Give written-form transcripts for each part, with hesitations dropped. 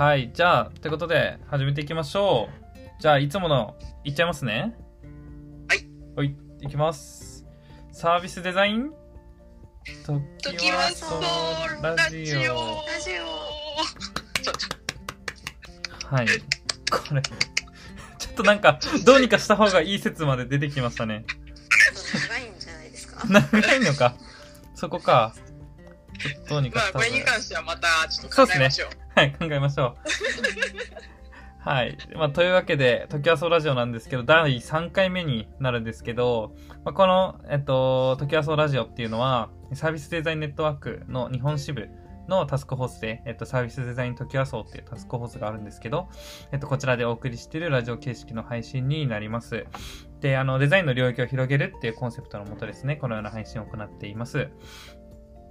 はい、じゃあということで始めていきましょう。じゃあいつものいっちゃいますね。はい。はい、いきます。サービスデザイン。ときわそうラジオ。はい。これちょっとなんかどうにかした方がいい説まで出てきましたね。長いんじゃないですか。長いのか。そこか。どうにかした方がいい。まあこれに関してはまたちょっと考えましょう。そうですね。はい、考えましょう。はい。まあ、というわけで、ときわそうラジオなんですけど、第3回目になるんですけど、まあ、この、ときわそうラジオっていうのは、サービスデザインネットワークの日本支部のタスクフォースで、サービスデザインときわそうっていうタスクフォースがあるんですけど、こちらでお送りしているラジオ形式の配信になります。で、デザインの領域を広げるっていうコンセプトのもとですね、このような配信を行っています。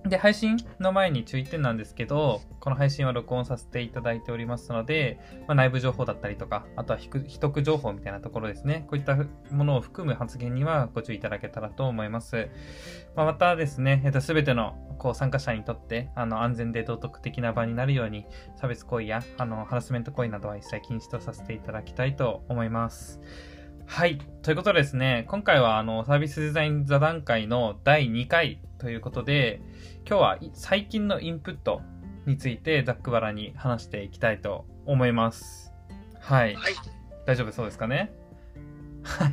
で、配信の前に注意点なんですけど、この配信は録音させていただいておりますので、まあ、内部情報だったりとか、あとは秘匿情報みたいなところですね、こういったものを含む発言にはご注意いただけたらと思います。まあ、またですね、全てのこう参加者にとって安全で道徳的な場になるように、差別行為やハラスメント行為などは一切禁止とさせていただきたいと思います。はい。ということでですね、今回はサービスデザイン座談会の第2回ということで、今日は最近のインプットについてざっくばらに話していきたいと思います。はい。はい、大丈夫そうですかね。は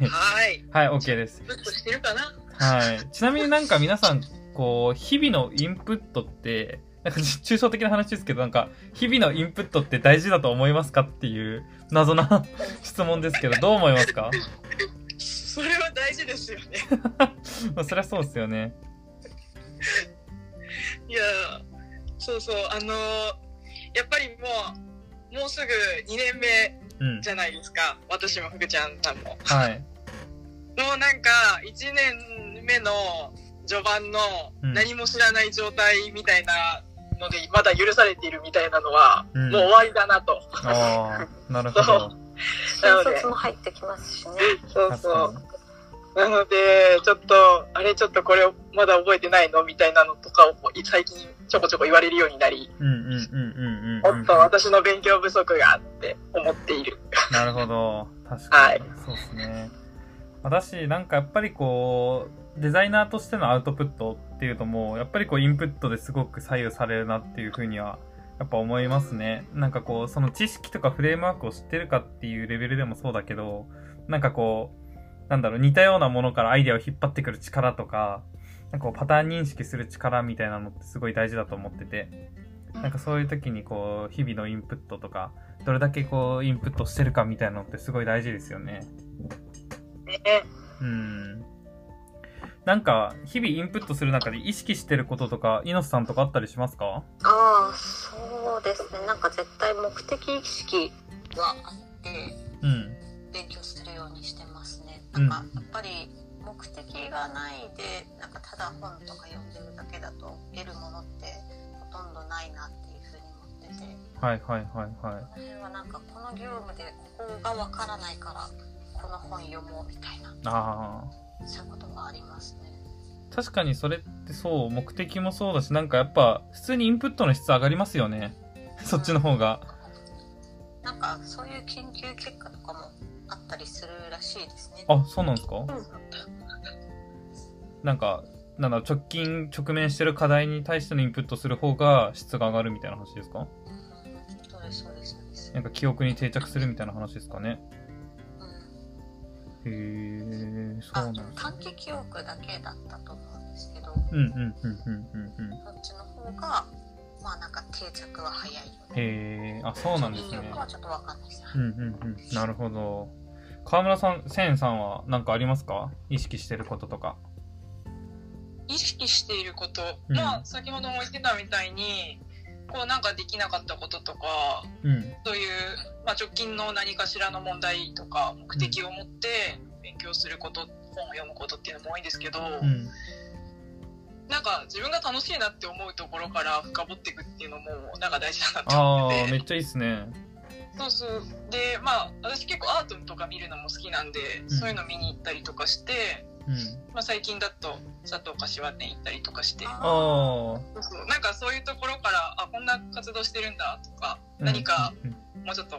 い。はい、OK です。インプットしてるかな。はい。ちなみになんか皆さん、こう、日々のインプットって、なんか抽象的な話ですけど、なんか、日々のインプットって大事だと思いますかっていう謎な質問ですけど、どう思いますか？それは大事ですよね。まあ、そりゃそうですよね。いやそうそうやっぱりもうすぐ2年目じゃないですか、うん、私もふくちゃんさんも、はい、もうなんか1年目の序盤の何も知らない状態みたいなので、うん、まだ許されているみたいなのは、うん、もう終わりだなと。ああ、なるほど。新卒も入ってきますしね。そうそう。なので、ちょっと、あれ、ちょっとこれまだ覚えてないのみたいなのとかを最近ちょこちょこ言われるようになり、おっと、私の勉強不足がって思っている。なるほど。確かに。はい、そうですね。私、なんかやっぱりこう、デザイナーとしてのアウトプットっていうともう、やっぱりこう、インプットですごく左右されるなっていうふうには、やっぱ思いますね。なんかこう、その知識とかフレームワークを知ってるかっていうレベルでもそうだけど、なんかこう、なんだろう、似たようなものからアイデアを引っ張ってくる力とか、なんかこうパターン認識する力みたいなのってすごい大事だと思ってて、なんかそういう時にこう日々のインプットとかどれだけこうインプットしてるかみたいなのってすごい大事ですよね。うん。なんか日々インプットする中で意識してることとか、イノスさんとかあったりしますか？ああ、そうですね。なんか絶対目的意識はあって、勉強するようにしてますね。なんかやっぱり目的がないで、なんかただ本とか読んでるだけだと得るものってほとんどないなっていうふうに思ってて、はいはいはいはい、この辺はなんかこの業務でここがわからないからこの本読もうみたいな、ああ、そういうことがありますね。確かにそれってそう、目的もそうだし、なんかやっぱ普通にインプットの質上がりますよね、そっちの方が。なんかそういう研究結果とかもあったりするらしいですね。あ、そうなんですか。なんか、なんだろう、直近直面してる課題に対してのインプットする方が質が上がるみたいな話ですか。そうですそうですそうです。なんか記憶に定着するみたいな話ですかね。へえ、そうなんです。短期記憶だけだったと思うんですけど。そっちの方がまあなんか定着は早いよね。へえ、あ、そうなんですね。記憶はちょっとわかんないです。なるほど。川村さん、センさんは何かありますか？意識していることとか。意識していること、まあ先ほども言ってたみたいに、こうなんかできなかったこととか、そういう、まあ、直近の何かしらの問題とか目的を持って勉強すること、本を読むことっていうのも多いんですけど、なんか自分が楽しいなって思うところから深掘っていくっていうのもなんか大事だなって思ってて。あ、めっちゃいいですね。そうそう。で、まあ私結構アートとか見るのも好きなんで、そういうの見に行ったりとかして、まあ、最近だと佐藤柏店行ったりとかして、そうそう、なんかそういうところから、あ、こんんな活動してるんだとか、何かもうちょっと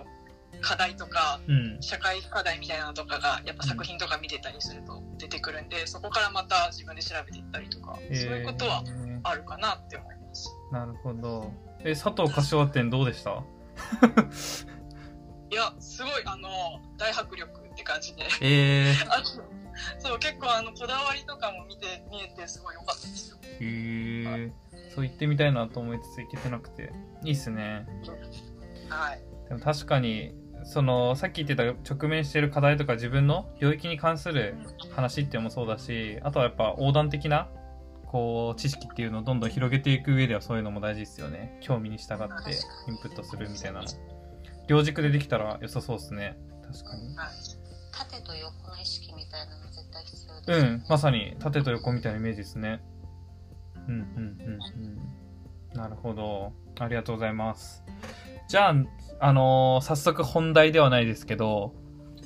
課題とか、社会課題みたいなのとかがやっぱ作品とか見てたりすると出てくるんで、そこからまた自分で調べていったりとか、そういうことはあるかなって思います。なるほど。佐藤柏展どうでした？いや、すごい大迫力って感じで、そう結構こだわりとかも見えてすごい良かったですよ。へー、はい、そう行ってみたいなと思いつつ行けてなくて、いいっすね。はい、でも確かにそのさっき言ってた直面している課題とか自分の領域に関する話っていうのもそうだし、あとはやっぱ横断的なこう知識っていうのをどんどん広げていく上ではそういうのも大事ですよね。興味に従ってインプットするみたいなの両軸でできたら良さそうですね。確かに縦と横の意識みたいなの絶対必要ですね。うん、まさに縦と横みたいなイメージですね。うんうんうんうん。なるほど。ありがとうございます。じゃあ、早速本題ではないですけど、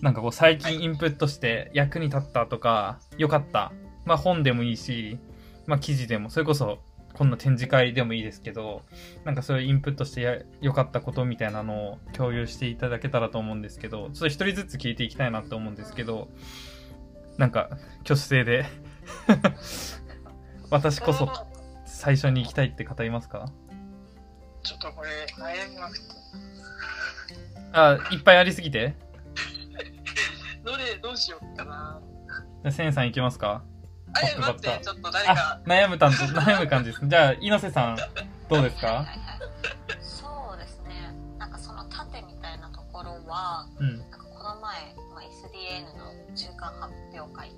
なんかこう最近インプットして役に立ったとか、良かった。まあ本でもいいし、まあ記事でも、それこそこんな展示会でもいいですけど、なんかそういうインプットして良かったことみたいなのを共有していただけたらと思うんですけど、ちょっと一人ずつ聞いていきたいなと思うんですけど、なんか挙手制で私こそ最初に行きたいって方いますか？ちょっとこれ悩みまくって、あ、いっぱいありすぎてどうしようかな。センさん行きますか？待って、ちょっと誰か悩む感じですね。じゃあ猪瀬さんどうですか？はいはいはい、そうですね、なんかその縦みたいなところは、なんかこの前、まあ、SDN の中間発表会、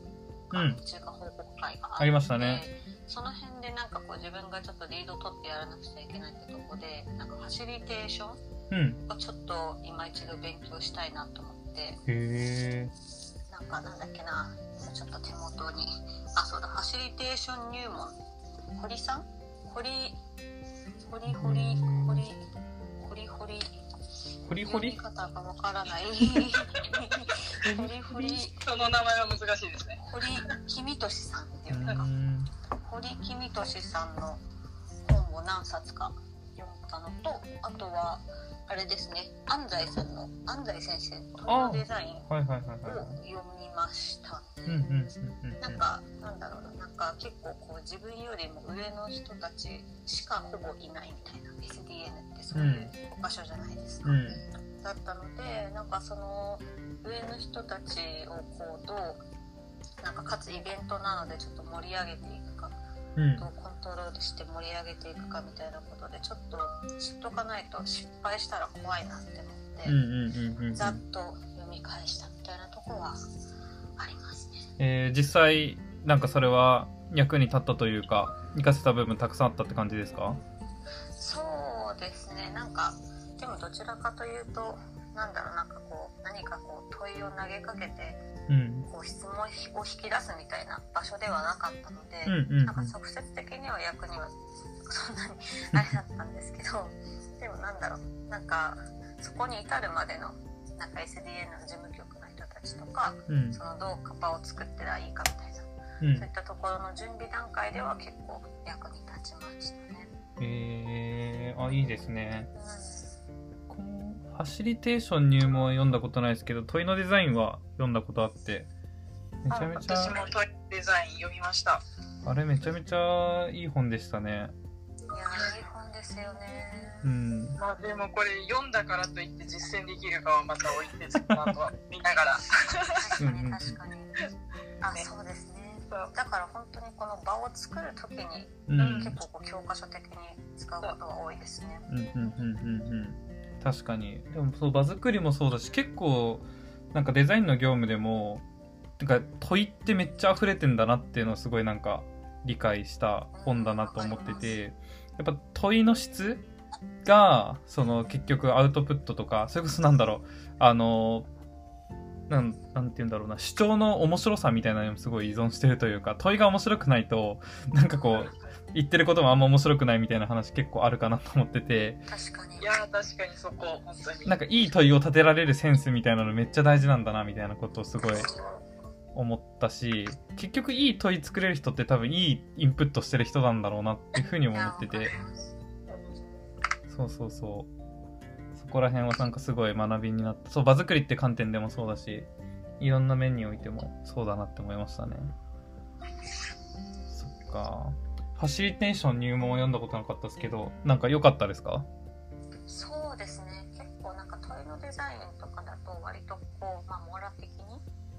中間報告会があって、ありましたね。その辺でなんかこう自分がちょっとリード取ってやらなくちゃいけないってとこで、なんかファシリテーションをちょっと今一度勉強したいなと思って、へー、なんだっけな、ちょっと手元に、あ、そうだ、ファシリテーション入門、堀さん、読み方がわからないその名前は難しいですね。堀君俊さんっていうか、堀君俊さんの本を何冊か読んだのと、あとはあれですね、安西さんの、安西先生の東洋デザインを読みました。なんか、なんだろうな、なんか結構こう自分よりも上の人たちしかほぼいないみたいな、SDN ってそういう場所じゃないですか。だったので、なんかその上の人たちをこうどう、なんかかつイベントなのでちょっと盛り上げていくか、どうコントロールして盛り上げていくかみたいなことでちょっと知っとかないと失敗したら怖いなって思って、ざっと読み返したみたいなとこはありますね。実際なんかそれは役に立ったというか活かせた部分たくさんあったって感じですか？そうですね、なんかでもどちらかというとなんだろう、なんかこう何かこう問いを投げかけて、こう質問を引き出すみたいな場所ではなかったので、なんか直接的には役にはそんなにあれだったんですけどでもなんだろう、なんかそこに至るまでのなんか SDN の事務局の人たちとか、そのどうカパを作ったらいいかみたいな、そういったところの準備段階では結構役に立ちましたね。あ、いいですね。ファシリテーション入門は読んだことないですけど、問いのデザインは読んだことあって、めちゃめちゃ、私も問いのデザイン読みました。あれめちゃめちゃいい本でしたね。いや、いい本ですよね。まあでもこれ読んだからといって実践できるかはまた置いて、ちょっとあとは見ながら確かに確かに、あ、そうですね。だから本当にこの場を作るときに、結構こう教科書的に使うことが多いですね。確かに。でもそう、場作りもそうだし、結構なんかデザインの業務でもなんか問いってめっちゃ溢れてんだなっていうのをすごいなんか理解した本だなと思ってて、やっぱ問いの質がその結局アウトプットとか、それこそなんだろう、なんて言うんだろうな、主張の面白さみたいなのにもすごい依存してるというか、問いが面白くないとなんかこう言ってることもあんま面白くないみたいな話結構あるかなと思ってて、確かに、いや確かにそこ本当になんかいい問いを立てられるセンスみたいなのめっちゃ大事なんだなみたいなことをすごい思ったし、結局いい問い作れる人って多分いいインプットしてる人なんだろうなっていうふうにも思ってて、そうそうそう、そこら辺はなんかすごい学びになった。そう、場作りって観点でもそうだし、いろんな面においてもそうだなって思いましたね。そっか。ファシリテーション入門を読んだことなかったですけど、なんか良かったですか？そうですね、結構なんかトイのデザインとかだと割とこう、まあ、網羅的に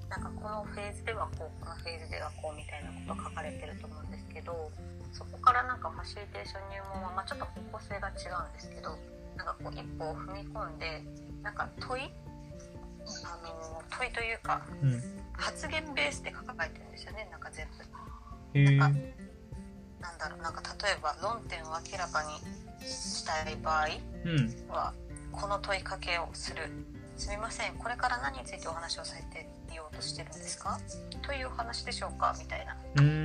なんかこのフェーズではこう、このフェーズではこうみたいなこと書かれてると思うんですけど、そこからなんかファシリテーション入門は、まあ、ちょっと方向性が違うんですけど、なんかこう一歩を踏み込んで、なんか問いというか、うん、発言ベースで書かれてるんですよね、なんか全部。なんだろう、なんか例えば論点を明らかにしたい場合は、うん、この問いかけをする。すみません、これから何についてお話をされていようとしてるんですかというお話でしょうかみたいな、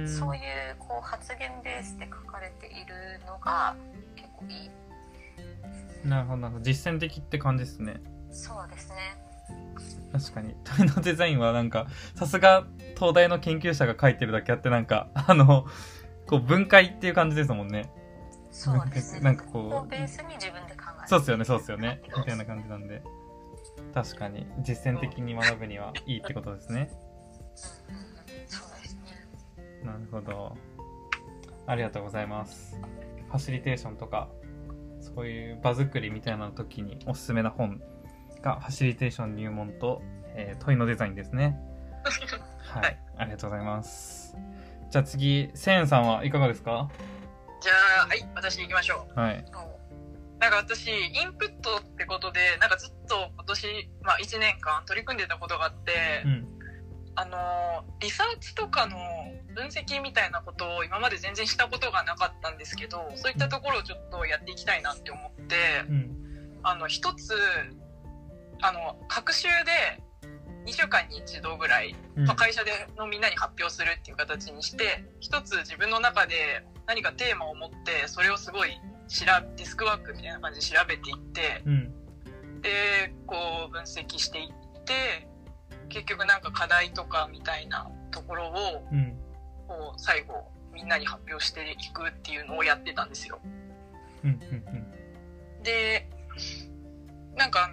そういうこう発言ベースで書かれているのが結構いい。なるほど、なんか実践的って感じですね。そうですね。確かに問いのデザインはなんかさすが東大の研究者が書いてるだけあって、なんかこう分解っていう感じですもんね。そうですね。なんかこうベースに自分で考える。そうですよね、そうですよね。みたいな感じなんで、確かに実践的に学ぶにはいいってことですね。そうですね。なるほど。ありがとうございます。ファシリテーションとかそういう場作りみたいな時におすすめな本がファシリテーション入門と、問いのデザインですね。はい、ありがとうございます。じゃあ次、センさんはいかがですか？じゃあ、はい、私行きましょう。はい。なんか私、インプットってことで、なんかずっと今年、まあ1年間取り組んでたことがあって、うん、リサーチとかの分析みたいなことを今まで全然したことがなかったんですけど、そういったところをちょっとやっていきたいなって思って、うん、一つ、隔週で、2週間に一度ぐらい、まあ、会社でのみんなに発表するっていう形にして、一つ自分の中で何かテーマを持って、それをすごいデスクワークみたいな感じで調べていって、うん、で、こう分析していって、結局なんか課題とかみたいなところを、こう最後みんなに発表していくっていうのをやってたんですよ。うんうんうん、で、なんか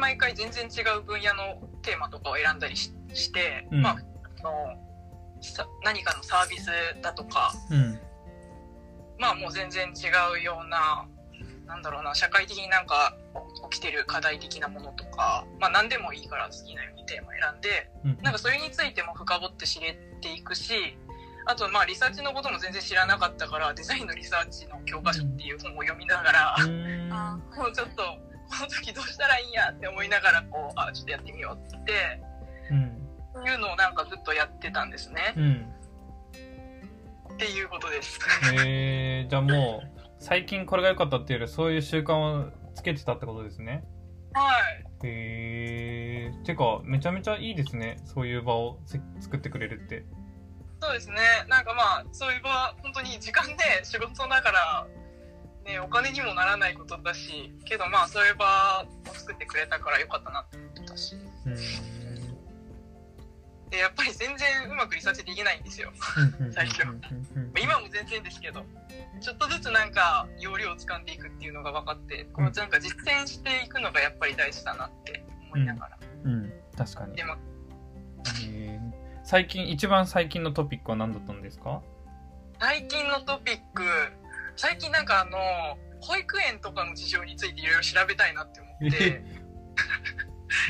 毎回全然違う分野のテーマとかを選んだりして、うん、まあ何かのサービスだとか、うん、まあもう全然違うような、なんだろうな、社会的になんか起きてる課題的なものとか、まあ何でもいいから好きなようにテーマ選んで、うん、なんかそれについても深掘って知れていくし、あとまあリサーチのことも全然知らなかったから、デザインのリサーチの教科書っていう本を読みながら、もうちょっとこの時どうしたらいいんやって思いながら、こう、あ、ちょっとやってみようって、うん、いうのをなんかずっとやってたんですね、うん、っていうことです。じゃあもう最近これが良かったっていうよりそういう習慣をつけてたってことですね。はい。てかめちゃめちゃいいですね、そういう場を作ってくれるって。そうですね、なんかまあそういう場は本当に時間で仕事だからね、お金にもならないことだし、けどまあそういう場を作ってくれたから良かったなって思ってたし、でやっぱり全然うまくリサーチできないんですよ最初今も全然ですけど、ちょっとずつなんか要領をつかんでいくっていうのが分かって、こうなんか実践していくのがやっぱり大事だなって思いながら、確かに。でも、一番最近のトピックは何だったんですか？最近のトピック、最近なんか保育園とかの事情についていろいろ調べたいなって思って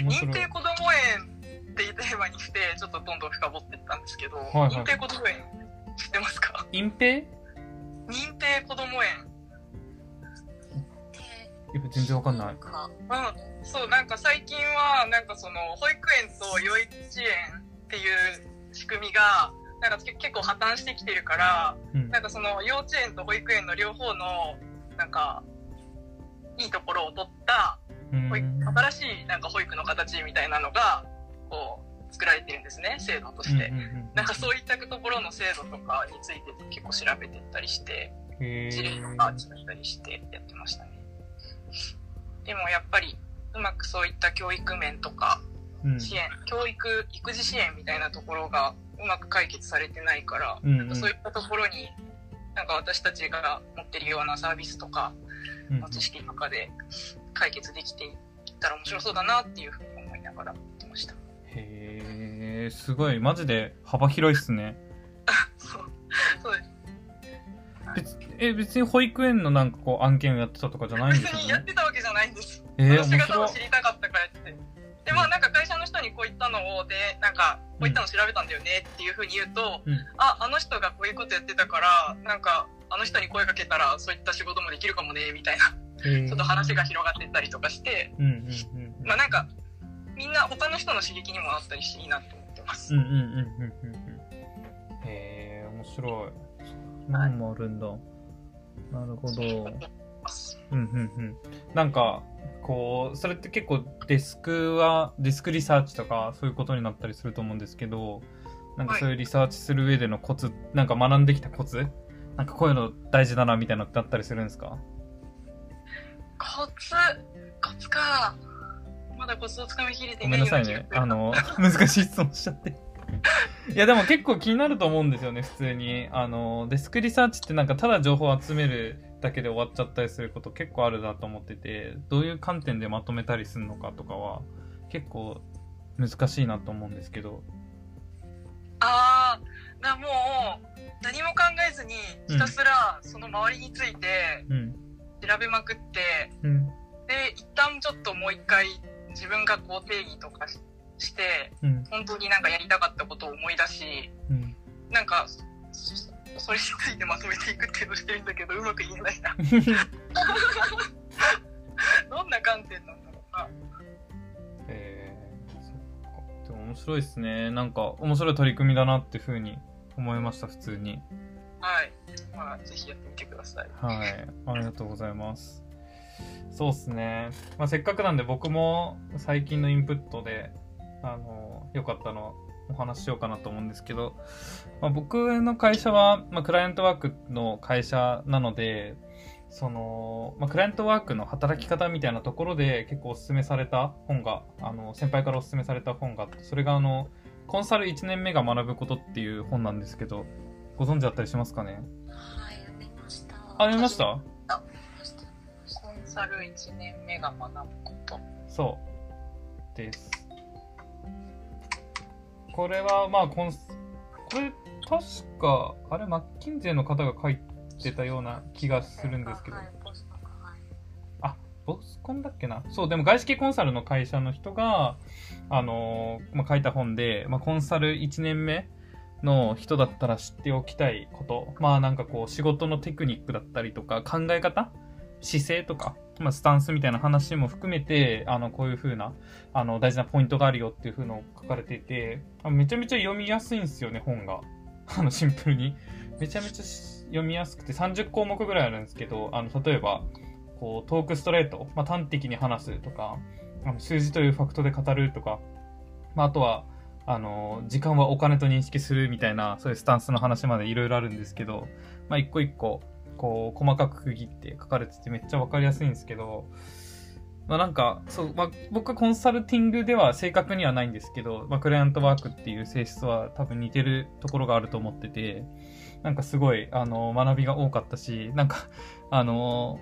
認定こども園っていうテーマにしてちょっとどんどん深掘っていったんですけど、はいはい、認定こども園知ってますか？認定こども園、やっぱ全然わかんない。うん、そう、なんか最近はなんかその保育園と幼稚園っていう仕組みがなんか結構破綻してきてるから、なんかその幼稚園と保育園の両方のなんかいいところを取った新しいなんか保育の形みたいなのがこう作られてるんですね、制度として。なんかそういったところの制度とかについて結構調べていったりして、事例とか調べたりしてやってましたね。でもやっぱりうまくそういった教育面とか支援、育児支援みたいなところがうまく解決されてないから、なんかそういったところになんか私たちが持ってるようなサービスとかの知識の中で解決できていったら面白そうだなっていうふうに思いながら言ってました。へー、すごい、マジで幅広いっすね。そうです。別に保育園のなんかこう案件をやってたとかじゃないんですよね。別にやってたわけじゃないんです。私がただ知りたかったからやってて。で、まあなんか会社の人にこういったのをで、なんかこういったの調べたんだよねっていうふうに言うと、うん、あの人がこういうことやってたから、なんかあの人に声かけたらそういった仕事もできるかもねみたいな、ちょっと話が広がってったりとかして、うんうんうん、まあなんかみんな他の人の刺激にもなったりしていいなと思ってます。うんうんうんうん。へえ、面白い。何もあるんだ、はい、なるほど。うんうんうん。なんかこうそれって結構デスクリサーチとかそういうことになったりすると思うんですけど、なんかそういうリサーチする上でのコツ、はい、なんか学んできたコツ、なんかこういうの大事だなみたいなのってあったりするんですか？コツか、まだコツをつかみきれていないような気がする。ごめんなさいね、難しい質問しちゃって。いやでも結構気になると思うんですよね、普通にデスクリサーチってなんかただ情報を集めるだけで終わっちゃったりすること結構あるなと思ってて、どういう観点でまとめたりするのかとかは結構難しいなと思うんですけど。あー、だからもう何も考えずにひたすらその周りについて調べまくって、うんうん、で一旦ちょっともう一回自分がこう定義とかして、うん、本当になんかやりたかったことを思い出し、うん、なんかそれについてまとめていくってしてるんだけどうまく言えないな。どんな観点なんだろうな。そっか。でも面白いですね。なんか面白い取り組みだなって風に思いました、普通に。はい。まあぜひやってみてください。はい。ありがとうございます。そうですね。まあせっかくなんで僕も最近のインプットで。よかったのお話ししようかなと思うんですけど、まあ、僕の会社は、まあ、クライアントワークの会社なので、その、まあ、クライアントワークの働き方みたいなところで結構おすすめされた本が、先輩からおすすめされた本があって、それがコンサル1年目が学ぶことっていう本なんですけど、ご存知だったりしますかね？はい、読みました。読みました？コンサル1年目が学ぶこと。そうです。これはまあこれ確かあれマッキンゼーの方が書いてたような気がするんですけど、あ、ボスコンだっけな。そう、でも外資系コンサルの会社の人がまあ、書いた本で、まあ、コンサル1年目の人だったら知っておきたいこと、まあなんかこう仕事のテクニックだったりとか考え方、姿勢とか。まあ、スタンスみたいな話も含めて、こういう風な、大事なポイントがあるよっていう風のを書かれていて、めちゃめちゃ読みやすいんですよね、本が。シンプルに。めちゃめちゃ読みやすくて、30項目ぐらいあるんですけど、例えば、こう、トークストレート、まあ、端的に話すとか、数字というファクトで語るとか、まあ、あとは、時間はお金と認識するみたいな、そういうスタンスの話までいろいろあるんですけど、まあ、一個一個、こう細かく区切って書かれててめっちゃ分かりやすいんですけど、まあ、なんかそう、まあ、僕はコンサルティングでは正確にはないんですけど、まあ、クライアントワークっていう性質は多分似てるところがあると思ってて、なんかすごい学びが多かったし、なんか多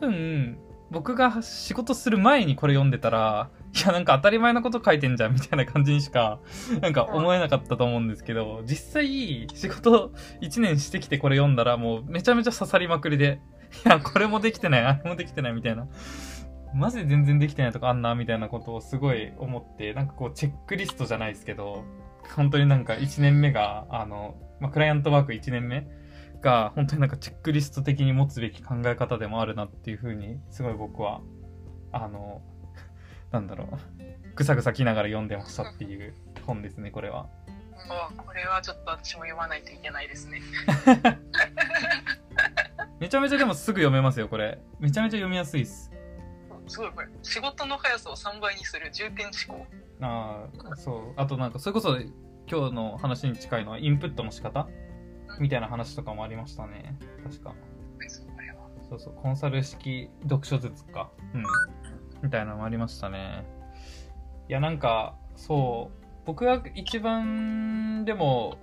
分僕が仕事する前にこれ読んでたら、いやなんか当たり前のこと書いてんじゃんみたいな感じにしかなんか思えなかったと思うんですけど、実際仕事1年してきてこれ読んだらもうめちゃめちゃ刺さりまくりで、いやこれもできてない、あれもできてないみたいな、マジで全然できてないとかあんなみたいなことをすごい思って、なんかこうチェックリストじゃないですけど、本当になんか1年目がまあ、クライアントワーク1年目が本当になんかチェックリスト的に持つべき考え方でもあるなっていうふうにすごい僕はなんだろう、ぐさぐさきながら読んでましたっていう本ですね、これは。これはちょっと私も読まないといけないですね。めちゃめちゃでもすぐ読めますよ、これ。めちゃめちゃ読みやすいっす。すごい、これ仕事の速さを3倍にする重点思考。あとなんかそれこそ今日の話に近いのはインプットの仕方みたいな話とかもありましたね、確か。そうそう、コンサル式読書術か、うん、みたいなのもありましたね。いやなんかそう、僕が一番でも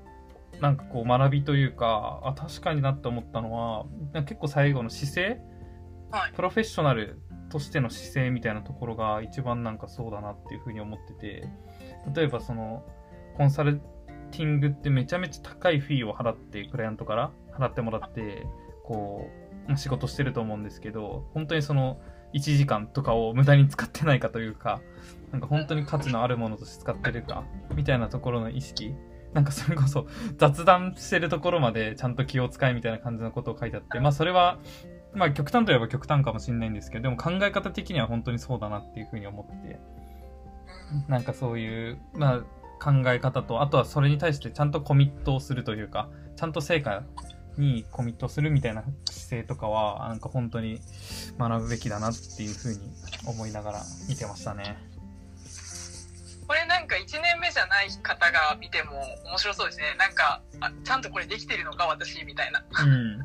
なんかこう学びというか、あ確かになって思ったのは、結構最後の姿勢はい、プロフェッショナルとしての姿勢みたいなところが一番なんかそうだなっていうふうに思ってて、例えばそのコンサルティングってめちゃめちゃ高いフィーを払ってクライアントから払ってもらってこう仕事してると思うんですけど、本当にその1時間とかを無駄に使ってないかというか、なんか本当に価値のあるものとして使ってるかみたいなところの意識、なんかそれこそ雑談してるところまでちゃんと気を使いみたいな感じのことを書いてあって、まあそれはまあ極端といえば極端かもしれないんですけど、でも考え方的には本当にそうだなっていうふうに思ってて、なんかそういうまあ考え方と、あとはそれに対してちゃんとコミットをするというか、ちゃんと成果にコミットするみたいな姿勢とかはなんか本当に学ぶべきだなっていうふうに思いながら見てましたね。これなんか1年目じゃない方が見ても面白そうですね。なんかちゃんとこれできてるのか私みたいな、うん、の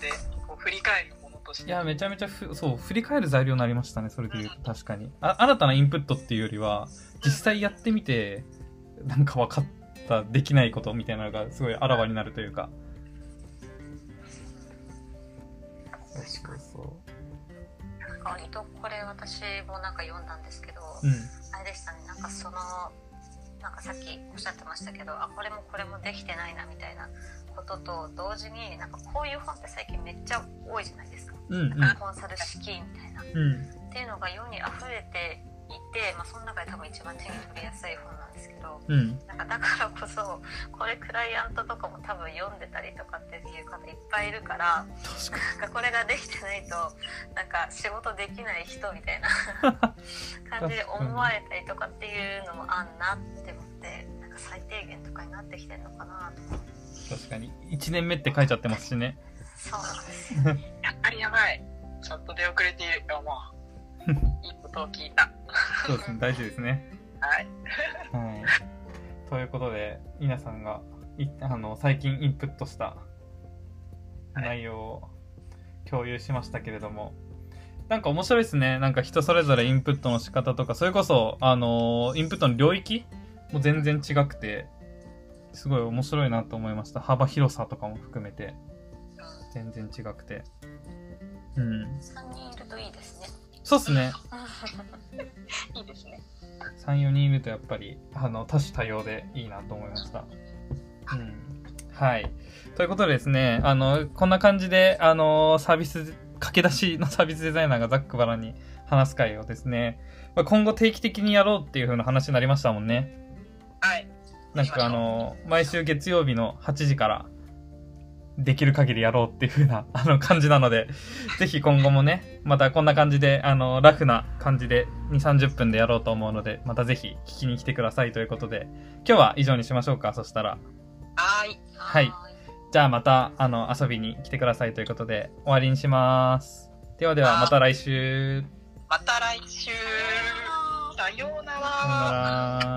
でこう振り返るものとして、いやめちゃめちゃそう振り返る材料になりましたね。それでいうと確かに新たなインプットっていうよりは実際やってみてなんか分かったできないことみたいなのがすごいあらわになるというか、そうそうなんか割とこれ私もなんか読んだんですけど、うん、あれでしたね、なんかそのなんかさっきおっしゃってましたけど、あこれもこれもできてないなみたいなことと同時に、なんかこういう本って最近めっちゃ多いじゃないですか、うんうん、なんかコンサル資金みたいな、うん、っていうのが世にあふれていて、まあ、その中で多分一番手に取りやすい本なんですけど、うん、なんかだからこそこれクライアントとかも多分読んでたりとかっていう方いっぱいいるから、なんかこれができてないとなんか仕事できない人みたいな感じで思われたりとかっていうのもあんなって思って、なんか最低限とかになってきてるのかなと。確かに1年目って書いちゃってますしね。そうなんです。やっぱりやばい、ちょっと出遅れているよ、もういいことを聞いた。そうですね、大事ですね。はい、うん、ということで皆さんが最近インプットした内容を共有しましたけれども、なんか面白いですね。なんか人それぞれインプットの仕方とか、それこそインプットの領域も全然違くてすごい面白いなと思いました。幅広さとかも含めて全然違くて、うん、3人いるといいですね。そうっすね。いいですね。3、4人いるとやっぱり多種多様でいいなと思いました。うん、はい。ということでですね、こんな感じでサービス駆け出しのサービスデザイナーがざっくばらんに話す会をですね、今後定期的にやろうっていう風な話になりましたもんね。はい。なんか毎週月曜日の8時から。できる限りやろうっていう風な感じなので、ぜひ今後もね、またこんな感じでラフな感じで 2,30 分でやろうと思うので、またぜひ聞きに来てくださいということで、今日は以上にしましょうか。そしたらはい、はい、じゃあまた遊びに来てくださいということで終わりにします。ではでは、また来週。また来週。さようなら。